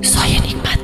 Soy enigmático.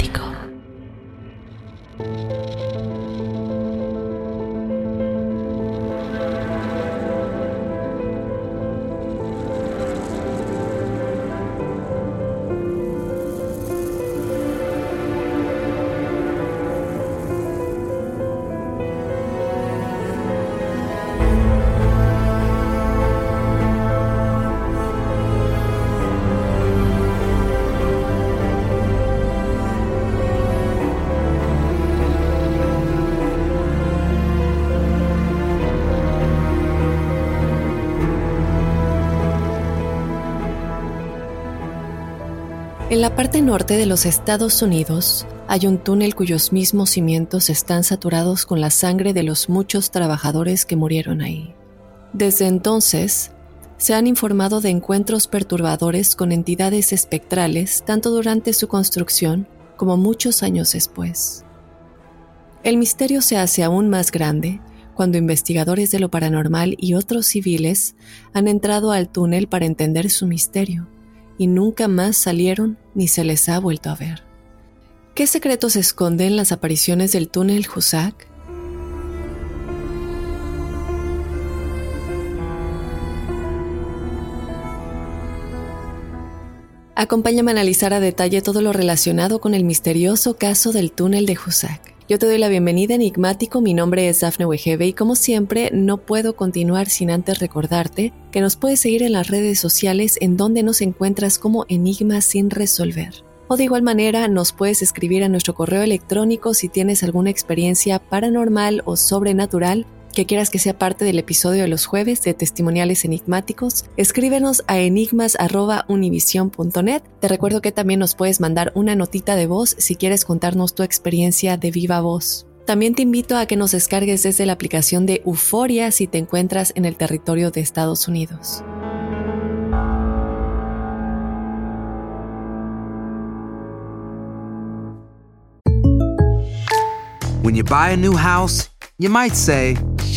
En la parte norte de los Estados Unidos hay un túnel cuyos mismos cimientos están saturados con la sangre de los muchos trabajadores que murieron ahí. Desde entonces, se han informado de encuentros perturbadores con entidades espectrales tanto durante su construcción como muchos años después. El misterio se hace aún más grande cuando investigadores de lo paranormal y otros civiles han entrado al túnel para entender su misterio, y nunca más salieron ni se les ha vuelto a ver. ¿Qué secretos esconden las apariciones del túnel Hoosac? Acompáñame a analizar a detalle todo lo relacionado con el misterioso caso del túnel de Hoosac. Yo te doy la bienvenida, enigmático. Mi nombre es Dafne Wehbe y, como siempre, no puedo continuar sin antes recordarte que nos puedes seguir en las redes sociales, en donde nos encuentras como Enigmas sin resolver. O de igual manera, nos puedes escribir a nuestro correo electrónico si tienes alguna experiencia paranormal o sobrenatural que quieras que sea parte del episodio de los jueves de Testimoniales Enigmáticos. Escríbenos a enigmas@univision.net. Te recuerdo que también nos puedes mandar una notita de voz si quieres contarnos tu experiencia de viva voz. También te invito a que nos descargues desde la aplicación de Euforia si te encuentras en el territorio de Estados Unidos. When you buy a new house, you might say,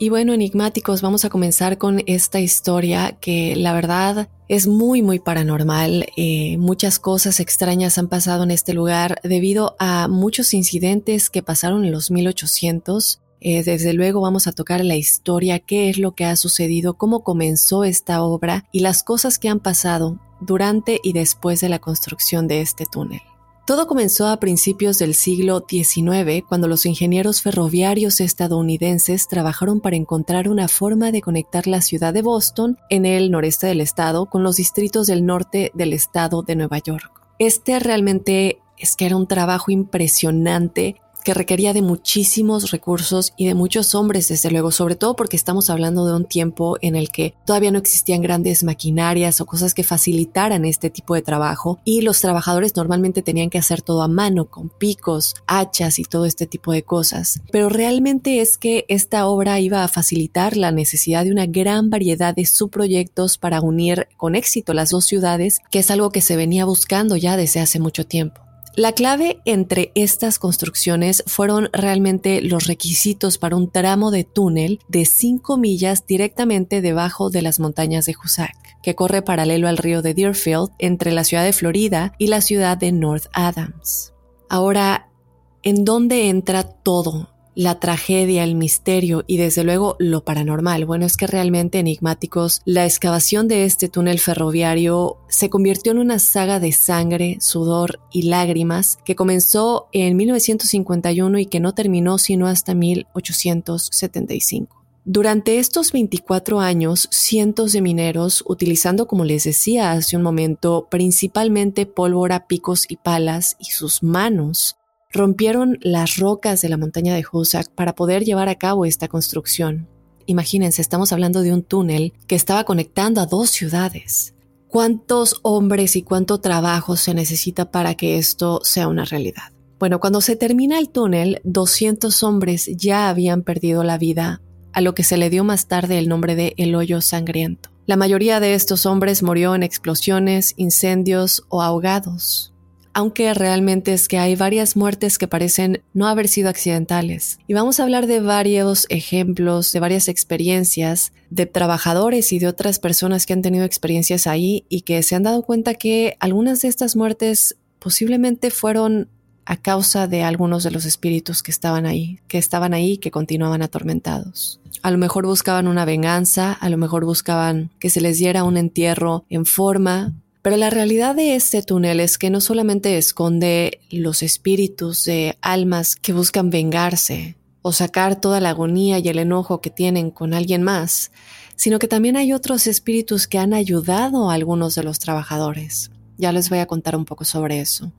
Y bueno, enigmáticos, vamos a comenzar con esta historia que la verdad es muy, muy paranormal. Muchas cosas extrañas han pasado en este lugar debido a muchos incidentes que pasaron en los 1800 Desde luego vamos a tocar la historia, qué es lo que ha sucedido, cómo comenzó esta obra y las cosas que han pasado durante y después de la construcción de este túnel. Todo comenzó a principios del siglo XIX, cuando los ingenieros ferroviarios estadounidenses trabajaron para encontrar una forma de conectar la ciudad de Boston, en el noreste del estado, con los distritos del norte del estado de Nueva York. Este realmente es que era un trabajo impresionante que requería de muchísimos recursos y de muchos hombres, desde luego, sobre todo porque estamos hablando de un tiempo en el que todavía no existían grandes maquinarias o cosas que facilitaran este tipo de trabajo, y los trabajadores normalmente tenían que hacer todo a mano, con picos, hachas y todo este tipo de cosas. Pero realmente es que esta obra iba a facilitar la necesidad de una gran variedad de subproyectos para unir con éxito las dos ciudades, que es algo que se venía buscando ya desde hace mucho tiempo. La clave entre estas construcciones fueron realmente los requisitos para un tramo de túnel de 5 millas directamente debajo de las montañas de Hoosac, que corre paralelo al río de Deerfield entre la ciudad de Florida y la ciudad de North Adams. Ahora, ¿en dónde entra todo? La tragedia, el misterio y desde luego lo paranormal. Bueno, es que realmente enigmáticos, la excavación de este túnel ferroviario se convirtió en una saga de sangre, sudor y lágrimas que comenzó en 1951 y que no terminó sino hasta 1875. Durante estos 24 años, cientos de mineros, utilizando, como les decía hace un momento, principalmente pólvora, picos y palas y sus manos, rompieron las rocas de la montaña de Hoosac para poder llevar a cabo esta construcción. Imagínense, estamos hablando de un túnel que estaba conectando a dos ciudades. ¿Cuántos hombres y cuánto trabajo se necesita para que esto sea una realidad? Bueno, cuando se termina el túnel, 200 hombres ya habían perdido la vida, a lo que se le dio más tarde el nombre de El Hoyo Sangriento. La mayoría de estos hombres murió en explosiones, incendios o ahogados. Aunque realmente es que hay varias muertes que parecen no haber sido accidentales. Y vamos a hablar de varios ejemplos, de varias experiencias de trabajadores y de otras personas que han tenido experiencias ahí y que se han dado cuenta que algunas de estas muertes posiblemente fueron a causa de algunos de los espíritus que estaban ahí y que continuaban atormentados. A lo mejor buscaban una venganza, a lo mejor buscaban que se les diera un entierro en forma. Pero la realidad de este túnel es que no solamente esconde los espíritus de almas que buscan vengarse o sacar toda la agonía y el enojo que tienen con alguien más, sino que también hay otros espíritus que han ayudado a algunos de los trabajadores. Ya les voy a contar un poco sobre eso.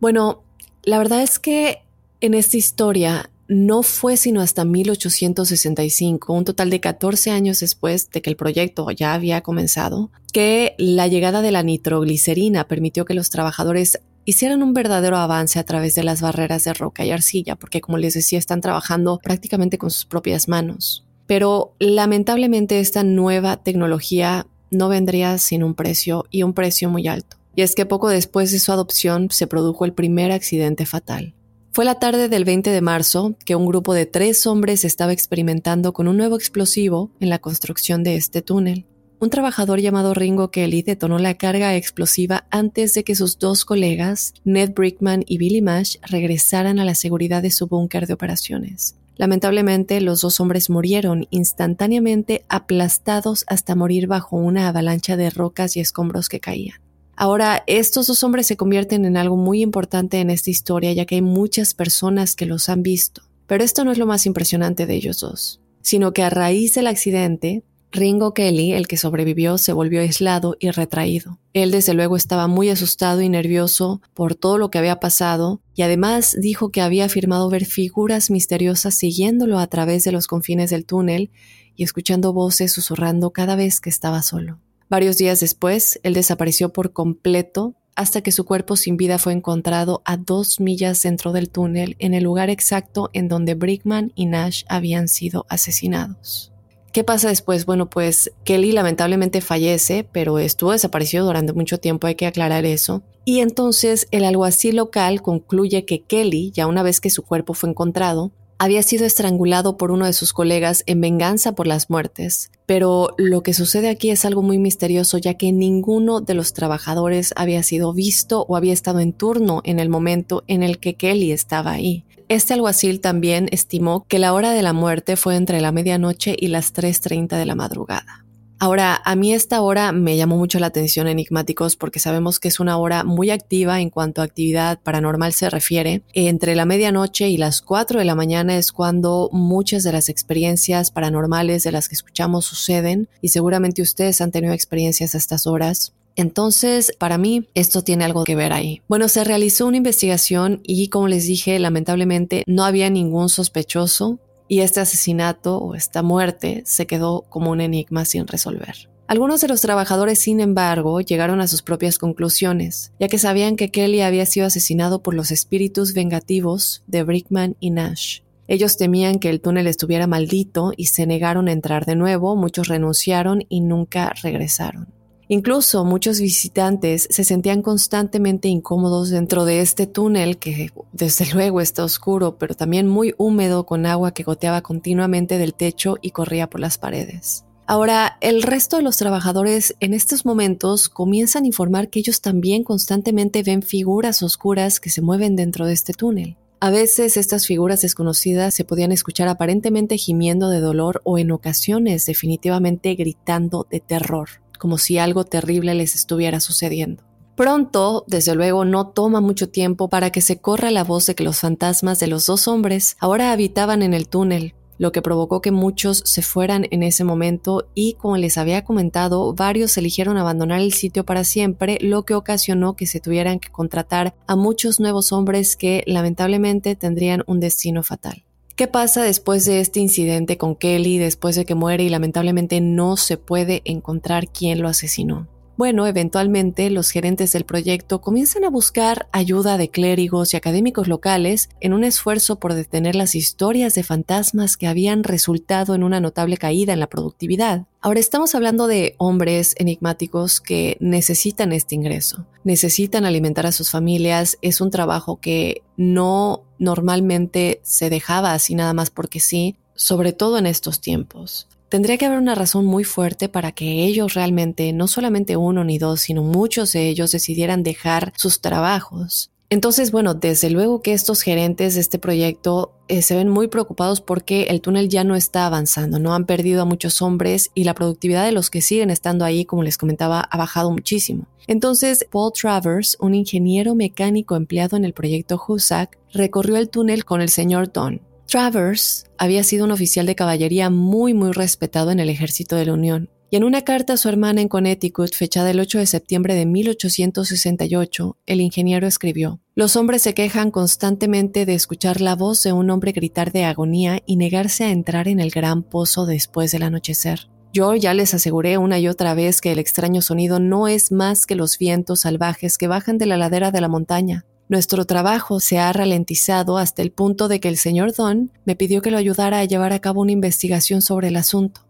Bueno, la verdad es que en esta historia no fue sino hasta 1865, un total de 14 años después de que el proyecto ya había comenzado, que la llegada de la nitroglicerina permitió que los trabajadores hicieran un verdadero avance a través de las barreras de roca y arcilla, porque como les decía, están trabajando prácticamente con sus propias manos. Pero lamentablemente esta nueva tecnología no vendría sin un precio, y un precio muy alto. Y es que poco después de su adopción se produjo el primer accidente fatal. Fue la tarde del 20 de marzo que un grupo de 3 hombres estaba experimentando con un nuevo explosivo en la construcción de este túnel. Un trabajador llamado Ringo Kelly detonó la carga explosiva antes de que sus 2 colegas, Ned Brickman y Billy Mash, regresaran a la seguridad de su búnker de operaciones. Lamentablemente, los 2 hombres murieron instantáneamente, aplastados hasta morir bajo una avalancha de rocas y escombros que caían. Ahora, estos 2 hombres se convierten en algo muy importante en esta historia, ya que hay muchas personas que los han visto. Pero esto no es lo más impresionante de ellos 2, sino que a raíz del accidente, Ringo Kelly, el que sobrevivió, se volvió aislado y retraído. Él desde luego estaba muy asustado y nervioso por todo lo que había pasado, y además dijo que había afirmado ver figuras misteriosas siguiéndolo a través de los confines del túnel y escuchando voces susurrando cada vez que estaba solo. Varios días después, él desapareció por completo hasta que su cuerpo sin vida fue encontrado a 2 millas dentro del túnel, en el lugar exacto en donde Brickman y Nash habían sido asesinados. ¿Qué pasa después? Bueno, pues Kelly lamentablemente fallece, pero estuvo desaparecido durante mucho tiempo, hay que aclarar eso. Y entonces el alguacil local concluye que Kelly, ya una vez que su cuerpo fue encontrado, había sido estrangulado por uno de sus colegas en venganza por las muertes, pero lo que sucede aquí es algo muy misterioso, ya que ninguno de los trabajadores había sido visto o había estado en turno en el momento en el que Kelly estaba ahí. Este alguacil también estimó que la hora de la muerte fue entre la medianoche y las 3:30 de la madrugada. Ahora, a mí esta hora me llamó mucho la atención, enigmáticos, porque sabemos que es una hora muy activa en cuanto a actividad paranormal se refiere. Entre la medianoche y las 4 de la mañana es cuando muchas de las experiencias paranormales de las que escuchamos suceden, y seguramente ustedes han tenido experiencias a estas horas. Entonces, para mí, esto tiene algo que ver ahí. Bueno, se realizó una investigación y, como les dije, lamentablemente no había ningún sospechoso y este asesinato o esta muerte se quedó como un enigma sin resolver. Algunos de los trabajadores, sin embargo, llegaron a sus propias conclusiones, ya que sabían que Kelly había sido asesinado por los espíritus vengativos de Brickman y Nash. Ellos temían que el túnel estuviera maldito y se negaron a entrar de nuevo, muchos renunciaron y nunca regresaron. Incluso muchos visitantes se sentían constantemente incómodos dentro de este túnel que desde luego está oscuro, pero también muy húmedo con agua que goteaba continuamente del techo y corría por las paredes. Ahora, el resto de los trabajadores en estos momentos comienzan a informar que ellos también constantemente ven figuras oscuras que se mueven dentro de este túnel. A veces estas figuras desconocidas se podían escuchar aparentemente gimiendo de dolor o en ocasiones definitivamente gritando de terror, como si algo terrible les estuviera sucediendo. Pronto, desde luego, no toma mucho tiempo para que se corra la voz de que los fantasmas de los dos hombres ahora habitaban en el túnel, lo que provocó que muchos se fueran en ese momento y, como les había comentado, varios eligieron abandonar el sitio para siempre, lo que ocasionó que se tuvieran que contratar a muchos nuevos hombres que, lamentablemente, tendrían un destino fatal. ¿Qué pasa después de este incidente con Kelly, después de que muere y lamentablemente no se puede encontrar quién lo asesinó? Bueno, eventualmente los gerentes del proyecto comienzan a buscar ayuda de clérigos y académicos locales en un esfuerzo por detener las historias de fantasmas que habían resultado en una notable caída en la productividad. Ahora estamos hablando de hombres enigmáticos que necesitan este ingreso, necesitan alimentar a sus familias, es un trabajo que no normalmente se dejaba así nada más porque sí, sobre todo en estos tiempos. Tendría que haber una razón muy fuerte para que ellos realmente, no solamente uno ni dos, sino muchos de ellos decidieran dejar sus trabajos. Entonces, bueno, desde luego que estos gerentes de este proyecto se ven muy preocupados porque el túnel ya no está avanzando, no han perdido a muchos hombres y la productividad de los que siguen estando ahí, como les comentaba, ha bajado muchísimo. Entonces, Paul Travers, un ingeniero mecánico empleado en el proyecto Hoosac, recorrió el túnel con el señor Don. Travers había sido un oficial de caballería muy respetado en el ejército de la Unión. Y en una carta a su hermana en Connecticut, fechada el 8 de septiembre de 1868, el ingeniero escribió: «Los hombres se quejan constantemente de escuchar la voz de un hombre gritar de agonía y negarse a entrar en el gran pozo después del anochecer. Yo ya les aseguré una y otra vez que el extraño sonido no es más que los vientos salvajes que bajan de la ladera de la montaña. Nuestro trabajo se ha ralentizado hasta el punto de que el señor Don me pidió que lo ayudara a llevar a cabo una investigación sobre el asunto».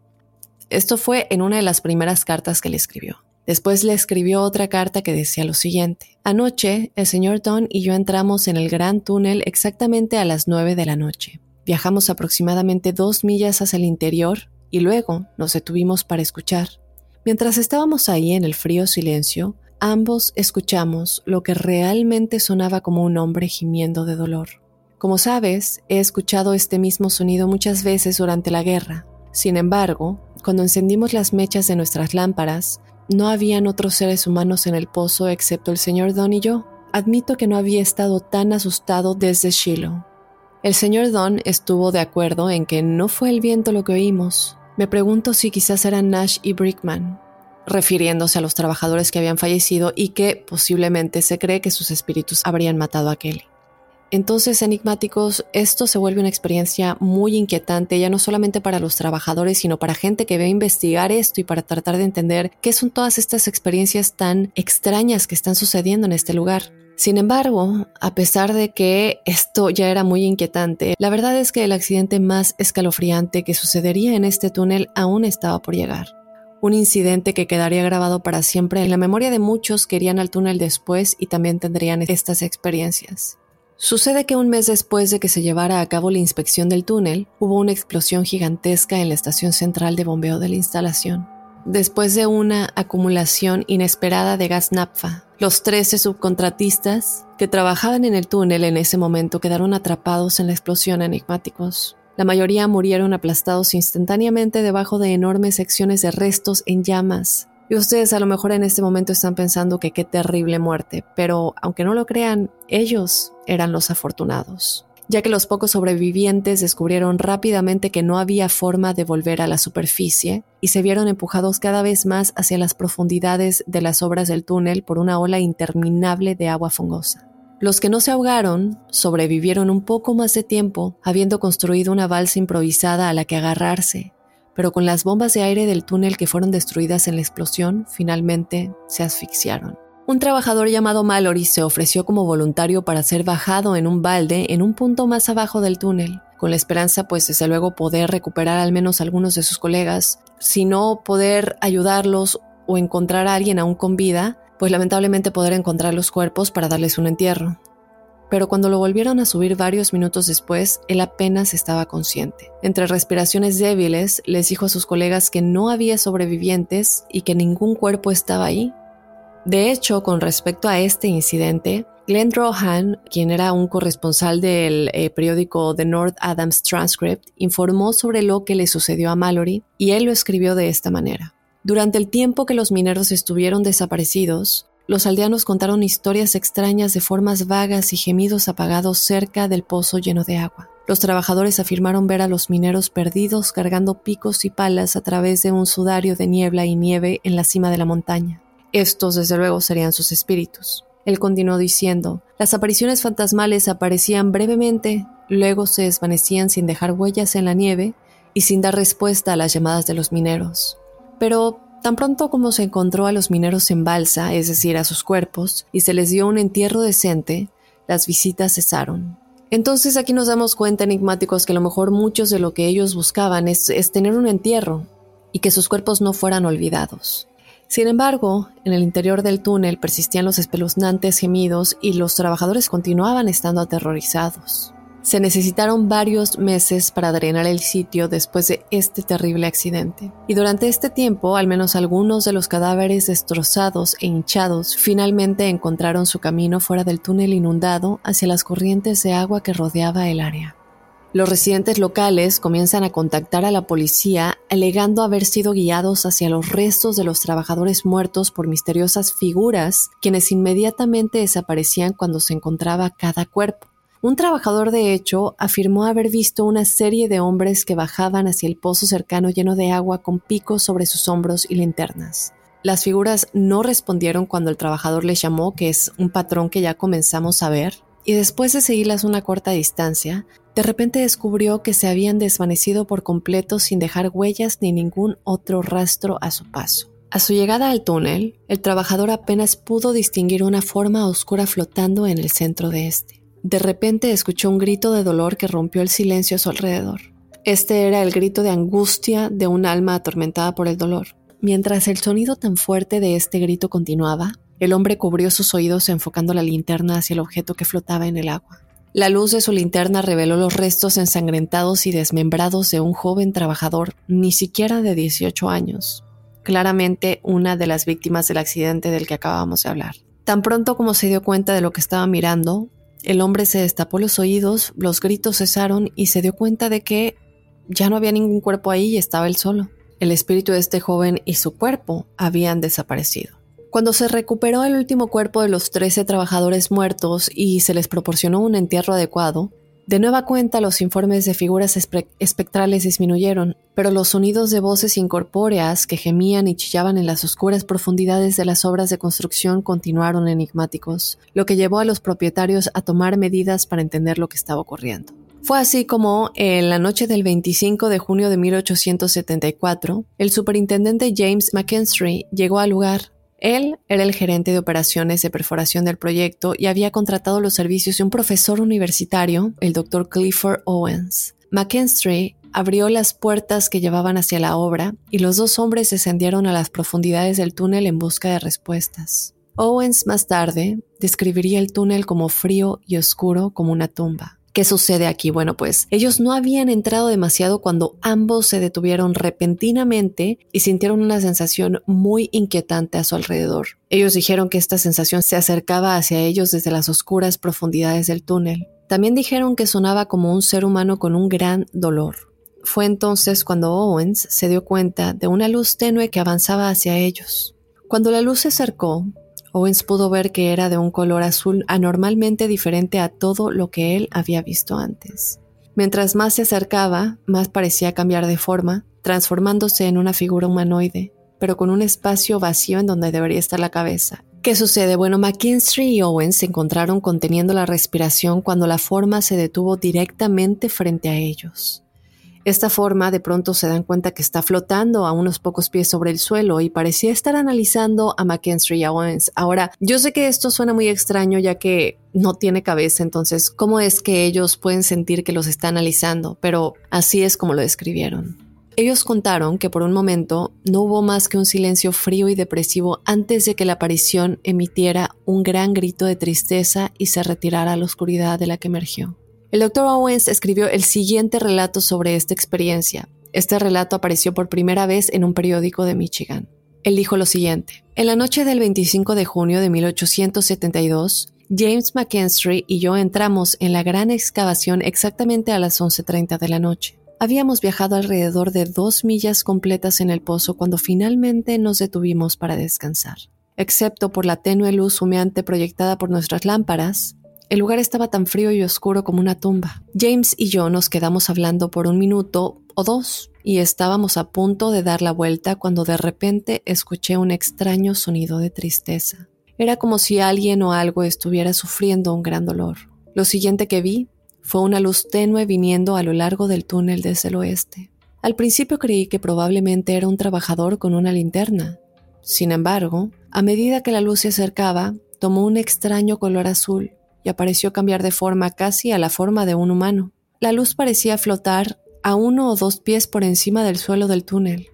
Esto fue en una de las primeras cartas que le escribió. Después le escribió otra carta que decía lo siguiente: «Anoche, el señor Don y yo entramos en el gran túnel exactamente a las 9 de la noche. Viajamos aproximadamente 2 millas hacia el interior y luego nos detuvimos para escuchar. Mientras estábamos ahí en el frío silencio, ambos escuchamos lo que realmente sonaba como un hombre gimiendo de dolor. Como sabes, he escuchado este mismo sonido muchas veces durante la guerra. Sin embargo, cuando encendimos las mechas de nuestras lámparas, no habían otros seres humanos en el pozo excepto el señor Don y yo. Admito que no había estado tan asustado desde Shiloh». El señor Don estuvo de acuerdo en que no fue el viento lo que oímos. «Me pregunto si quizás eran Nash y Brickman», refiriéndose a los trabajadores que habían fallecido y que posiblemente se cree que sus espíritus habrían matado a Kelly. Entonces, enigmáticos, esto se vuelve una experiencia muy inquietante, ya no solamente para los trabajadores, sino para gente que ve investigar esto y para tratar de entender qué son todas estas experiencias tan extrañas que están sucediendo en este lugar. Sin embargo, a pesar de que esto ya era muy inquietante, la verdad es que el accidente más escalofriante que sucedería en este túnel aún estaba por llegar. Un incidente que quedaría grabado para siempre en la memoria de muchos que irían al túnel después y también tendrían estas experiencias. Sucede que un mes después de que se llevara a cabo la inspección del túnel, hubo una explosión gigantesca en la estación central de bombeo de la instalación. después de una acumulación inesperada de gas naphtha. Los 13 subcontratistas que trabajaban en el túnel en ese momento quedaron atrapados en la explosión enigmáticos. La mayoría murieron aplastados instantáneamente debajo de enormes secciones de restos en llamas. Y ustedes a lo mejor en este momento están pensando que qué terrible muerte, pero aunque no lo crean, ellos eran los afortunados, ya que los pocos sobrevivientes descubrieron rápidamente que no había forma de volver a la superficie y se vieron empujados cada vez más hacia las profundidades de las obras del túnel por una ola interminable de agua fangosa. Los que no se ahogaron sobrevivieron un poco más de tiempo, habiendo construido una balsa improvisada a la que agarrarse, pero con las bombas de aire del túnel que fueron destruidas en la explosión, finalmente se asfixiaron. Un trabajador llamado Mallory se ofreció como voluntario para ser bajado en un balde en un punto más abajo del túnel, con la esperanza, pues, desde luego, poder recuperar al menos algunos de sus colegas, si no poder ayudarlos o encontrar a alguien aún con vida, pues lamentablemente poder encontrar los cuerpos para darles un entierro. Pero cuando lo volvieron a subir varios minutos después, él apenas estaba consciente. Entre respiraciones débiles, les dijo a sus colegas que no había sobrevivientes y que ningún cuerpo estaba ahí. De hecho, con respecto a este incidente, Glenn Rohan, quien era un corresponsal del periódico The North Adams Transcript, informó sobre lo que le sucedió a Mallory y él lo escribió de esta manera. Durante el tiempo que los mineros estuvieron desaparecidos, los aldeanos contaron historias extrañas de formas vagas y gemidos apagados cerca del pozo lleno de agua. Los trabajadores afirmaron ver a los mineros perdidos cargando picos y palas a través de un sudario de niebla y nieve en la cima de la montaña. Estos, desde luego, serían sus espíritus. Él continuó diciendo, las apariciones fantasmales aparecían brevemente, luego se desvanecían sin dejar huellas en la nieve y sin dar respuesta a las llamadas de los mineros. Pero tan pronto como se encontró a los mineros en balsa, es decir, a sus cuerpos, y se les dio un entierro decente, las visitas cesaron. Entonces aquí nos damos cuenta, enigmáticos, que a lo mejor muchos de lo que ellos buscaban es tener un entierro y que sus cuerpos no fueran olvidados. Sin embargo, en el interior del túnel persistían los espeluznantes gemidos y los trabajadores continuaban estando aterrorizados. Se necesitaron varios meses para drenar el sitio después de este terrible accidente. Y durante este tiempo, al menos algunos de los cadáveres destrozados e hinchados finalmente encontraron su camino fuera del túnel inundado hacia las corrientes de agua que rodeaba el área. Los residentes locales comienzan a contactar a la policía alegando haber sido guiados hacia los restos de los trabajadores muertos por misteriosas figuras, quienes inmediatamente desaparecían cuando se encontraba cada cuerpo. Un trabajador, de hecho, afirmó haber visto una serie de hombres que bajaban hacia el pozo cercano lleno de agua con picos sobre sus hombros y linternas. Las figuras no respondieron cuando el trabajador les llamó, que es un patrón que ya comenzamos a ver, y después de seguirlas una corta distancia, de repente descubrió que se habían desvanecido por completo sin dejar huellas ni ningún otro rastro a su paso. A su llegada al túnel, el trabajador apenas pudo distinguir una forma oscura flotando en el centro de este. De repente escuchó un grito de dolor que rompió el silencio a su alrededor. Este era el grito de angustia de un alma atormentada por el dolor. Mientras el sonido tan fuerte de este grito continuaba, el hombre cubrió sus oídos enfocando la linterna hacia el objeto que flotaba en el agua. La luz de su linterna reveló los restos ensangrentados y desmembrados de un joven trabajador, ni siquiera de 18 años. Claramente una de las víctimas del accidente del que acabamos de hablar. Tan pronto como se dio cuenta de lo que estaba mirando, el hombre se destapó los oídos, los gritos cesaron y se dio cuenta de que ya no había ningún cuerpo ahí y estaba él solo. El espíritu de este joven y su cuerpo habían desaparecido. Cuando se recuperó el último cuerpo de los 13 trabajadores muertos y se les proporcionó un entierro adecuado, de nueva cuenta los informes de figuras espectrales disminuyeron, pero los sonidos de voces incorpóreas que gemían y chillaban en las oscuras profundidades de las obras de construcción continuaron enigmáticos, lo que llevó a los propietarios a tomar medidas para entender lo que estaba ocurriendo. Fue así como, en la noche del 25 de junio de 1874, el superintendente James McKinstry llegó al lugar. Él era el gerente de operaciones de perforación del proyecto y había contratado los servicios de un profesor universitario, el doctor Clifford Owens. McKinstry abrió las puertas que llevaban hacia la obra y los dos hombres descendieron a las profundidades del túnel en busca de respuestas. Owens más tarde describiría el túnel como frío y oscuro como una tumba. ¿Qué sucede aquí? Bueno, pues ellos no habían entrado demasiado cuando ambos se detuvieron repentinamente y sintieron una sensación muy inquietante a su alrededor. Ellos dijeron que esta sensación se acercaba hacia ellos desde las oscuras profundidades del túnel. También dijeron que sonaba como un ser humano con un gran dolor. Fue entonces cuando Owens se dio cuenta de una luz tenue que avanzaba hacia ellos. Cuando la luz se acercó, Owens pudo ver que era de un color azul anormalmente diferente a todo lo que él había visto antes. Mientras más se acercaba, más parecía cambiar de forma, transformándose en una figura humanoide, pero con un espacio vacío en donde debería estar la cabeza. ¿Qué sucede? Bueno, McKinstry y Owens se encontraron conteniendo la respiración cuando la forma se detuvo directamente frente a ellos. Esta forma de pronto se dan cuenta que está flotando a unos pocos pies sobre el suelo y parecía estar analizando a McKinstry y a Owens. Ahora, yo sé que esto suena muy extraño ya que no tiene cabeza, entonces, ¿cómo es que ellos pueden sentir que los está analizando? Pero así es como lo describieron. Ellos contaron que por un momento no hubo más que un silencio frío y depresivo antes de que la aparición emitiera un gran grito de tristeza y se retirara a la oscuridad de la que emergió. El Dr. Owens escribió el siguiente relato sobre esta experiencia. Este relato apareció por primera vez en un periódico de Michigan. Él dijo lo siguiente. En la noche del 25 de junio de 1872, James McKinstry y yo entramos en la gran excavación exactamente a las 11:30 de la noche. Habíamos viajado alrededor de 2 millas completas en el pozo cuando finalmente nos detuvimos para descansar. Excepto por la tenue luz humeante proyectada por nuestras lámparas, el lugar estaba tan frío y oscuro como una tumba. James y yo nos quedamos hablando por 1 minuto o 2 y estábamos a punto de dar la vuelta cuando de repente escuché un extraño sonido de tristeza. Era como si alguien o algo estuviera sufriendo un gran dolor. Lo siguiente que vi fue una luz tenue viniendo a lo largo del túnel desde el oeste. Al principio creí que probablemente era un trabajador con una linterna. Sin embargo, a medida que la luz se acercaba, tomó un extraño color azul y apareció cambiar de forma casi a la forma de un humano. La luz parecía flotar a 1 o 2 pies por encima del suelo del túnel.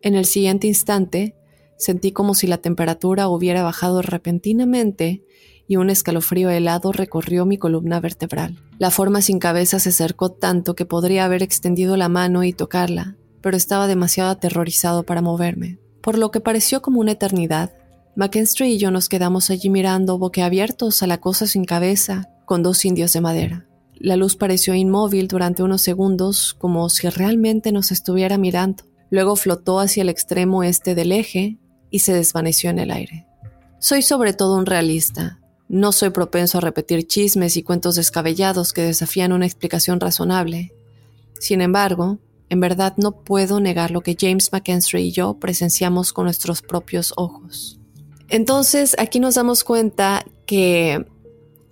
En el siguiente instante, sentí como si la temperatura hubiera bajado repentinamente y un escalofrío helado recorrió mi columna vertebral. La forma sin cabeza se acercó tanto que podría haber extendido la mano y tocarla, pero estaba demasiado aterrorizado para moverme. Por lo que pareció como una eternidad, McKinstry y yo nos quedamos allí mirando boquiabiertos a la cosa sin cabeza con 2 indios de madera. La luz pareció inmóvil durante unos segundos, como si realmente nos estuviera mirando. Luego flotó hacia el extremo este del eje y se desvaneció en el aire. Soy sobre todo un realista. No soy propenso a repetir chismes y cuentos descabellados que desafían una explicación razonable. Sin embargo, en verdad no puedo negar lo que James McKinstry y yo presenciamos con nuestros propios ojos. Entonces, aquí nos damos cuenta que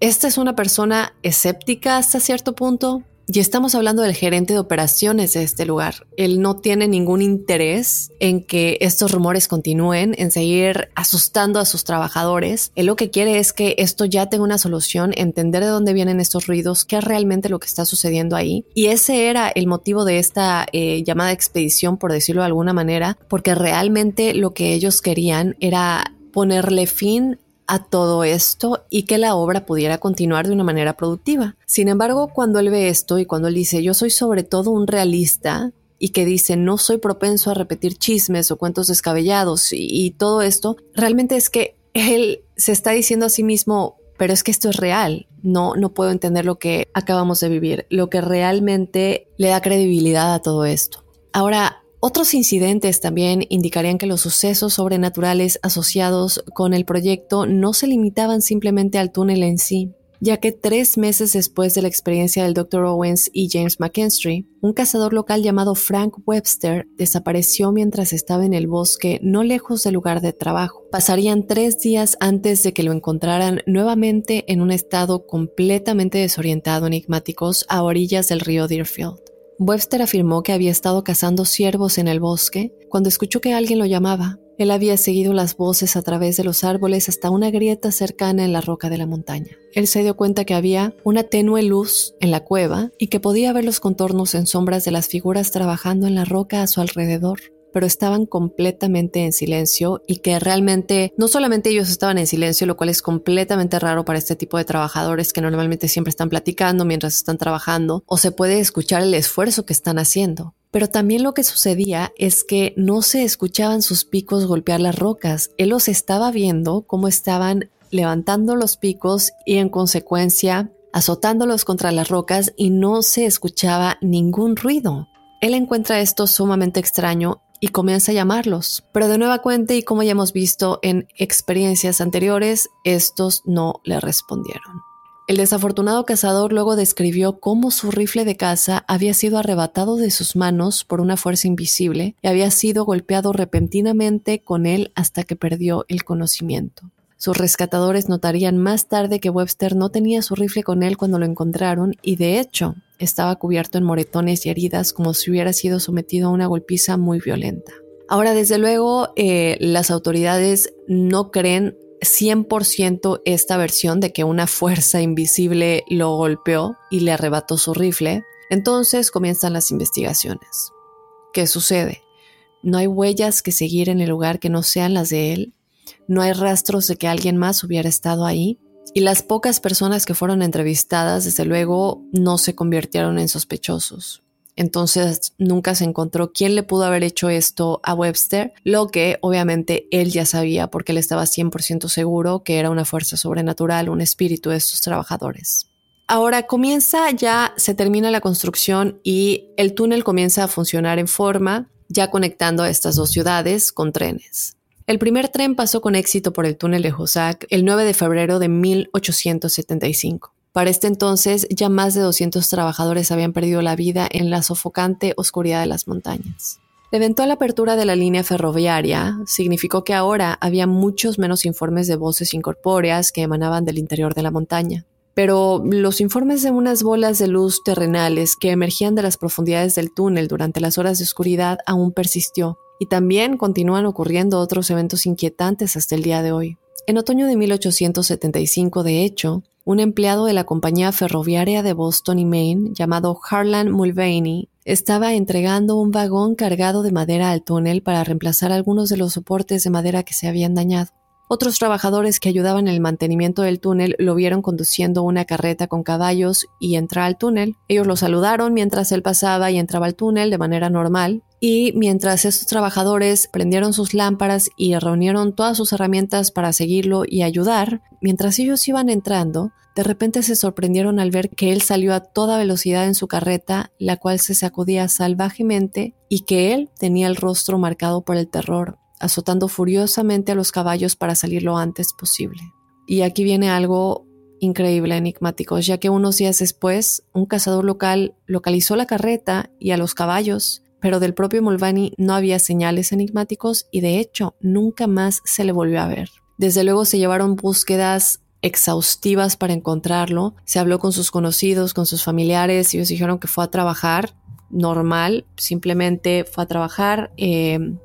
esta es una persona escéptica hasta cierto punto y estamos hablando del gerente de operaciones de este lugar. Él no tiene ningún interés en que estos rumores continúen, en seguir asustando a sus trabajadores. Él lo que quiere es que esto ya tenga una solución, entender de dónde vienen estos ruidos, qué es realmente lo que está sucediendo ahí. Y ese era el motivo de esta llamada expedición, por decirlo de alguna manera, porque realmente lo que ellos querían era ponerle fin a todo esto y que la obra pudiera continuar de una manera productiva. Sin embargo, cuando él ve esto y cuando él dice yo soy sobre todo un realista y que dice no soy propenso a repetir chismes o cuentos descabellados y todo esto, realmente es que él se está diciendo a sí mismo, pero es que esto es real, no puedo entender lo que acabamos de vivir, lo que realmente le da credibilidad a todo esto. Ahora, otros incidentes también indicarían que los sucesos sobrenaturales asociados con el proyecto no se limitaban simplemente al túnel en sí, ya que 3 meses después de la experiencia del Dr. Owens y James McKinstry, un cazador local llamado Frank Webster desapareció mientras estaba en el bosque no lejos del lugar de trabajo. Pasarían 3 días antes de que lo encontraran nuevamente en un estado completamente desorientado, enigmáticos, a orillas del río Deerfield. Webster afirmó que había estado cazando ciervos en el bosque cuando escuchó que alguien lo llamaba. Él había seguido las voces a través de los árboles hasta una grieta cercana en la roca de la montaña. Él se dio cuenta que había una tenue luz en la cueva y que podía ver los contornos en sombras de las figuras trabajando en la roca a su alrededor. pero estaban completamente en silencio, y que realmente no solamente ellos estaban en silencio, lo cual es completamente raro para este tipo de trabajadores que normalmente siempre están platicando mientras están trabajando, o se puede escuchar el esfuerzo que están haciendo. Pero también lo que sucedía es que no se escuchaban sus picos golpear las rocas. Él los estaba viendo cómo estaban levantando los picos y en consecuencia azotándolos contra las rocas, y no se escuchaba ningún ruido. Él encuentra esto sumamente extraño y comienza a llamarlos. Pero de nueva cuenta, y como ya hemos visto en experiencias anteriores, estos no le respondieron. El desafortunado cazador luego describió cómo su rifle de caza había sido arrebatado de sus manos por una fuerza invisible y había sido golpeado repentinamente con él hasta que perdió el conocimiento. Sus rescatadores notarían más tarde que Webster no tenía su rifle con él cuando lo encontraron, y de hecho estaba cubierto en moretones y heridas como si hubiera sido sometido a una golpiza muy violenta. Ahora, desde luego, las autoridades no creen 100% esta versión de que una fuerza invisible lo golpeó y le arrebató su rifle. Entonces comienzan las investigaciones. ¿Qué sucede? No hay huellas que seguir en el lugar que no sean las de él. No hay rastros de que alguien más hubiera estado ahí. Y las pocas personas que fueron entrevistadas, desde luego, no se convirtieron en sospechosos. Entonces nunca se encontró quién le pudo haber hecho esto a Webster, lo que obviamente él ya sabía porque él estaba 100% seguro que era una fuerza sobrenatural, un espíritu de estos trabajadores. Ahora comienza ya, se termina la construcción y el túnel comienza a funcionar en forma, ya conectando a estas dos ciudades con trenes. El primer tren pasó con éxito por el túnel de Hoosac el 9 de febrero de 1875. Para este entonces, ya más de 200 trabajadores habían perdido la vida en la sofocante oscuridad de las montañas. La eventual apertura de la línea ferroviaria significó que ahora había muchos menos informes de voces incorpóreas que emanaban del interior de la montaña. Pero los informes de unas bolas de luz terrenales que emergían de las profundidades del túnel durante las horas de oscuridad aún persistió, y también continúan ocurriendo otros eventos inquietantes hasta el día de hoy. En otoño de 1875, de hecho, un empleado de la compañía ferroviaria de Boston y Maine, llamado Harlan Mulvaney, estaba entregando un vagón cargado de madera al túnel para reemplazar algunos de los soportes de madera que se habían dañado. Otros trabajadores que ayudaban en el mantenimiento del túnel lo vieron conduciendo una carreta con caballos y entrar al túnel. Ellos lo saludaron mientras él pasaba y entraba al túnel de manera normal. Y mientras estos trabajadores prendieron sus lámparas y reunieron todas sus herramientas para seguirlo y ayudar, mientras ellos iban entrando, de repente se sorprendieron al ver que él salió a toda velocidad en su carreta, la cual se sacudía salvajemente, y que él tenía el rostro marcado por el terror, azotando furiosamente a los caballos para salir lo antes posible. Y aquí viene algo increíble, enigmático, ya que unos días después, un cazador local localizó la carreta y a los caballos, pero del propio Mulvaney no había señales enigmáticos y de hecho nunca más se le volvió a ver. Desde luego se llevaron búsquedas exhaustivas para encontrarlo, se habló con sus conocidos, con sus familiares, ellos dijeron que fue a trabajar normal, simplemente fue a trabajar,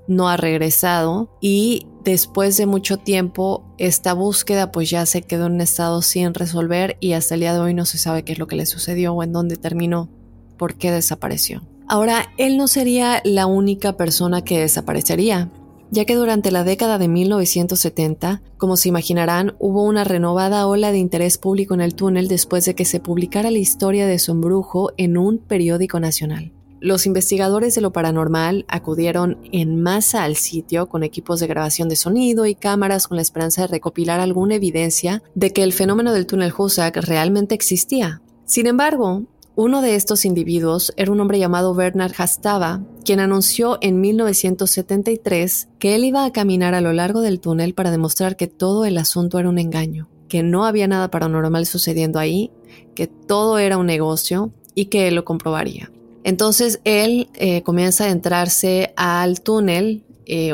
no ha regresado, y después de mucho tiempo esta búsqueda pues ya se quedó en un estado sin resolver y hasta el día de hoy no se sabe qué es lo que le sucedió o en dónde terminó, por qué desapareció. Ahora, él no sería la única persona que desaparecería, ya que durante la década de 1970, como se imaginarán, hubo una renovada ola de interés público en el túnel después de que se publicara la historia de su embrujo en un periódico nacional. Los investigadores de lo paranormal acudieron en masa al sitio con equipos de grabación de sonido y cámaras con la esperanza de recopilar alguna evidencia de que el fenómeno del túnel Hoosac realmente existía. Sin embargo, uno de estos individuos era un hombre llamado Bernard Hastava, quien anunció en 1973 que él iba a caminar a lo largo del túnel para demostrar que todo el asunto era un engaño, que no había nada paranormal sucediendo ahí, que todo era un negocio y que él lo comprobaría. Entonces él comienza a adentrarse al túnel,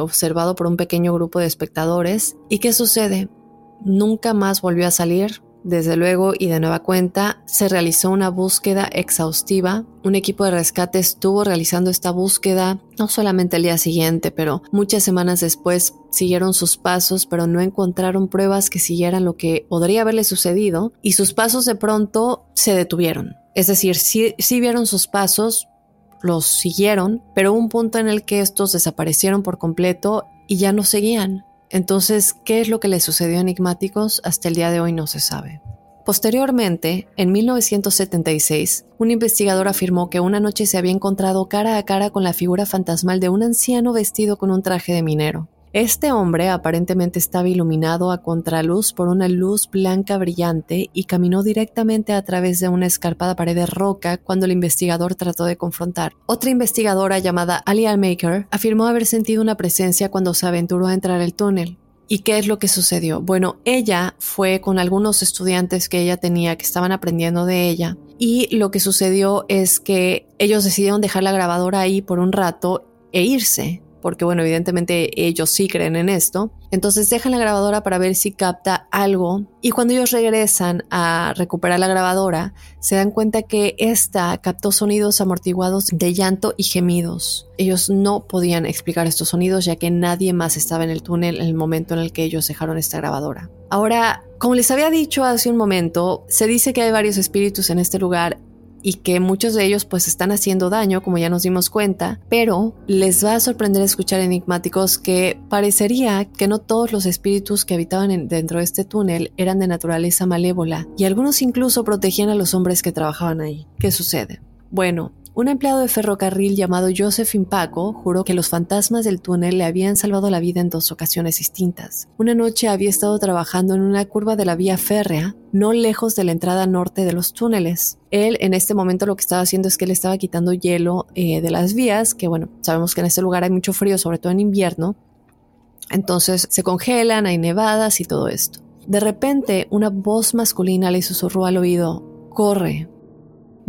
observado por un pequeño grupo de espectadores. ¿Y qué sucede? Nunca más volvió a salir. Desde luego, y de nueva cuenta, se realizó una búsqueda exhaustiva. Un equipo de rescate estuvo realizando esta búsqueda, no solamente el día siguiente, pero muchas semanas después siguieron sus pasos, pero no encontraron pruebas que siguieran lo que podría haberle sucedido, y sus pasos de pronto se detuvieron. Es decir, sí vieron sus pasos, los siguieron, pero hubo un punto en el que estos desaparecieron por completo y ya no seguían. Entonces, ¿qué es lo que les sucedió a Enigmáticos? Hasta el día de hoy no se sabe. Posteriormente, en 1976, un investigador afirmó que una noche se había encontrado cara a cara con la figura fantasmal de un anciano vestido con un traje de minero. Este hombre aparentemente estaba iluminado a contraluz por una luz blanca brillante y caminó directamente a través de una escarpada pared de roca cuando el investigador trató de confrontar. Otra investigadora llamada Ali Almaker afirmó haber sentido una presencia cuando se aventuró a entrar al túnel. ¿Y qué es lo que sucedió? Bueno, ella fue con algunos estudiantes que ella tenía que estaban aprendiendo de ella y lo que sucedió es que ellos decidieron dejar la grabadora ahí por un rato e irse. Porque bueno, evidentemente ellos sí creen en esto. Entonces dejan la grabadora para ver si capta algo y cuando ellos regresan a recuperar la grabadora se dan cuenta que esta captó sonidos amortiguados de llanto y gemidos. Ellos no podían explicar estos sonidos ya que nadie más estaba en el túnel en el momento en el que ellos dejaron esta grabadora. Ahora, como les había dicho hace un momento, se dice que hay varios espíritus en este lugar y que muchos de ellos pues están haciendo daño, como ya nos dimos cuenta, pero les va a sorprender escuchar Enigmáticos que parecería que no todos los espíritus que habitaban dentro de este túnel eran de naturaleza malévola y algunos incluso protegían a los hombres que trabajaban ahí. ¿Qué sucede? Bueno, un empleado de ferrocarril llamado Joseph Impaco juró que los fantasmas del túnel le habían salvado la vida en dos ocasiones distintas. Una noche había estado trabajando en una curva de la vía férrea, no lejos de la entrada norte de los túneles. Él en este momento lo que estaba haciendo es que le estaba quitando hielo de las vías, que bueno, sabemos que en este lugar hay mucho frío, sobre todo en invierno. Entonces se congelan, hay nevadas y todo esto. De repente, una voz masculina le susurró al oído, «Corre».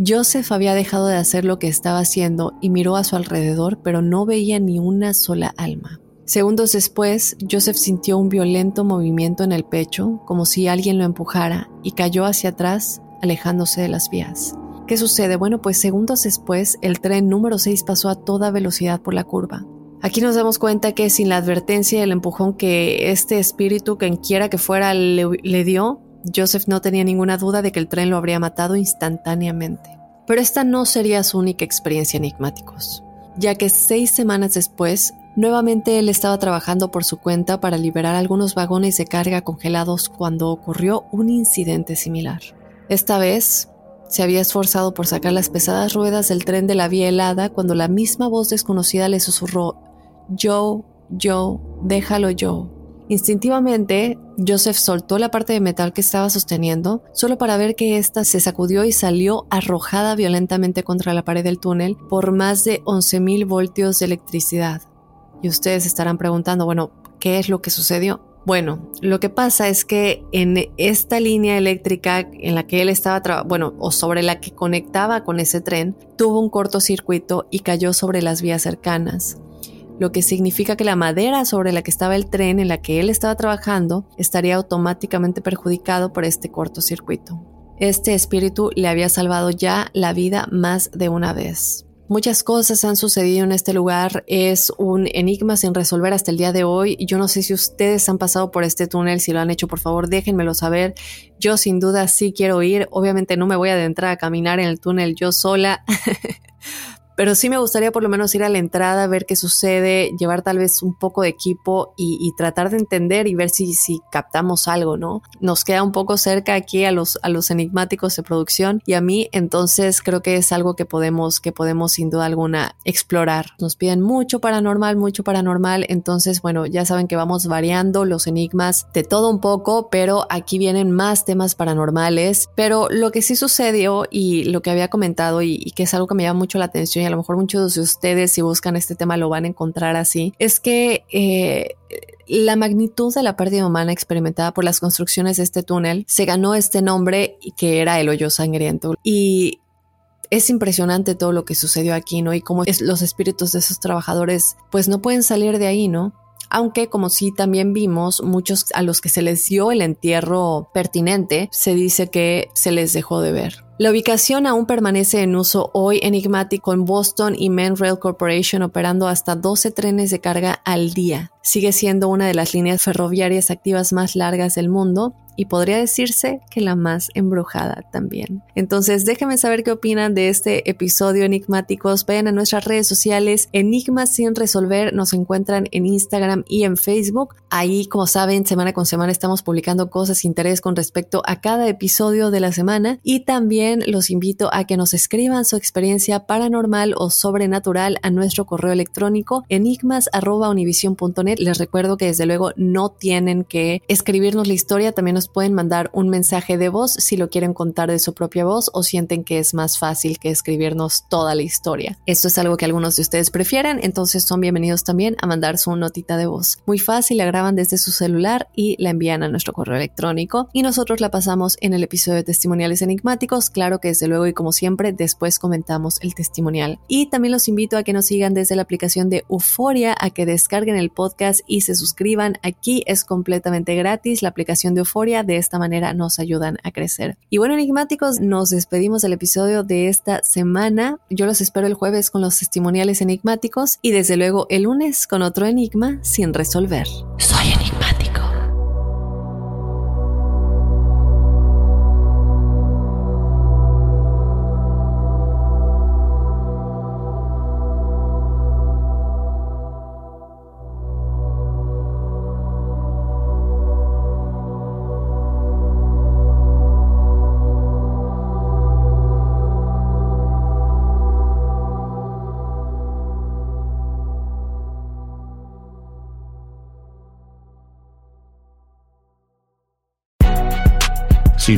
Joseph había dejado de hacer lo que estaba haciendo y miró a su alrededor, pero no veía ni una sola alma. Segundos después, Joseph sintió un violento movimiento en el pecho, como si alguien lo empujara, y cayó hacia atrás, alejándose de las vías. ¿Qué sucede? Bueno, pues segundos después, el tren número 6 pasó a toda velocidad por la curva. Aquí nos damos cuenta que sin la advertencia y el empujón que este espíritu, quien quiera que fuera, le dio, Joseph no tenía ninguna duda de que el tren lo habría matado instantáneamente. Pero esta no sería su única experiencia, Enigmáticos, ya que 6 semanas después, nuevamente él estaba trabajando por su cuenta para liberar algunos vagones de carga congelados cuando ocurrió un incidente similar. Esta vez se había esforzado por sacar las pesadas ruedas del tren de la vía helada cuando la misma voz desconocida le susurró, Joe, déjalo Joe. Instintivamente, Joseph soltó la parte de metal que estaba sosteniendo, solo para ver que ésta se sacudió y salió arrojada violentamente contra la pared del túnel por más de 11,000 voltios de electricidad. Y ustedes estarán preguntando, bueno, ¿qué es lo que sucedió? Bueno, lo que pasa es que en esta línea eléctrica en la que él estaba sobre la que conectaba con ese tren, tuvo un cortocircuito y cayó sobre las vías cercanas. Lo que significa que la madera sobre la que estaba el tren en la que él estaba trabajando estaría automáticamente perjudicado por este cortocircuito. Este espíritu le había salvado ya la vida más de una vez. Muchas cosas han sucedido en este lugar, es un enigma sin resolver hasta el día de hoy. Yo no sé si ustedes han pasado por este túnel, si lo han hecho, por favor déjenmelo saber. Yo sin duda sí quiero ir, obviamente no me voy a adentrar a caminar en el túnel yo sola. Pero sí me gustaría por lo menos ir a la entrada, ver qué sucede, llevar tal vez un poco de equipo y tratar de entender y ver si captamos algo, ¿no? Nos queda un poco cerca aquí a los enigmáticos de producción y a mí, entonces creo que es algo que podemos sin duda alguna explorar. Nos piden mucho paranormal, entonces bueno, ya saben que vamos variando los enigmas de todo un poco, pero aquí vienen más temas paranormales. Pero lo que sí sucedió y lo que había comentado y que es algo que me llama mucho la atención, y a lo mejor muchos de ustedes si buscan este tema lo van a encontrar así, es que la magnitud de la pérdida humana experimentada por las construcciones de este túnel se ganó este nombre que era el hoyo sangriento. Y es impresionante todo lo que sucedió aquí, ¿no? Y cómo los espíritus de esos trabajadores pues no pueden salir de ahí, ¿no? Aunque como sí también vimos, muchos a los que se les dio el entierro pertinente, se dice que se les dejó de ver. La ubicación aún permanece en uso hoy enigmático con Boston y Maine Rail Corporation operando hasta 12 trenes de carga al día. Sigue siendo una de las líneas ferroviarias activas más largas del mundo. y podría decirse que la más embrujada también. Entonces déjenme saber qué opinan de este episodio enigmáticos. Vayan a nuestras redes sociales, Enigmas sin resolver, nos encuentran en Instagram y en Facebook. Ahí, como saben, semana con semana estamos publicando cosas de interés con respecto a cada episodio de la semana, y también los invito a que nos escriban su experiencia paranormal o sobrenatural a nuestro correo electrónico enigmas@univision.net. Les recuerdo que desde luego no tienen que escribirnos la historia, también nos pueden mandar un mensaje de voz si lo quieren contar de su propia voz o sienten que es más fácil que escribirnos toda la historia. Esto es algo que algunos de ustedes prefieran, entonces son bienvenidos también a mandar su notita de voz. Muy fácil, la graban desde su celular y la envían a nuestro correo electrónico y nosotros la pasamos en el episodio de testimoniales enigmáticos. Claro que desde luego y como siempre después comentamos el testimonial. Y también los invito a que nos sigan desde la aplicación de Euforia, a que descarguen el podcast y se suscriban. Aquí es completamente gratis la aplicación de Euforia, de esta manera nos ayudan a crecer. Y bueno, enigmáticos, nos despedimos del episodio de esta semana. Yo los espero el jueves con los testimoniales enigmáticos y desde luego el lunes con otro enigma sin resolver. Soy enigmático. Si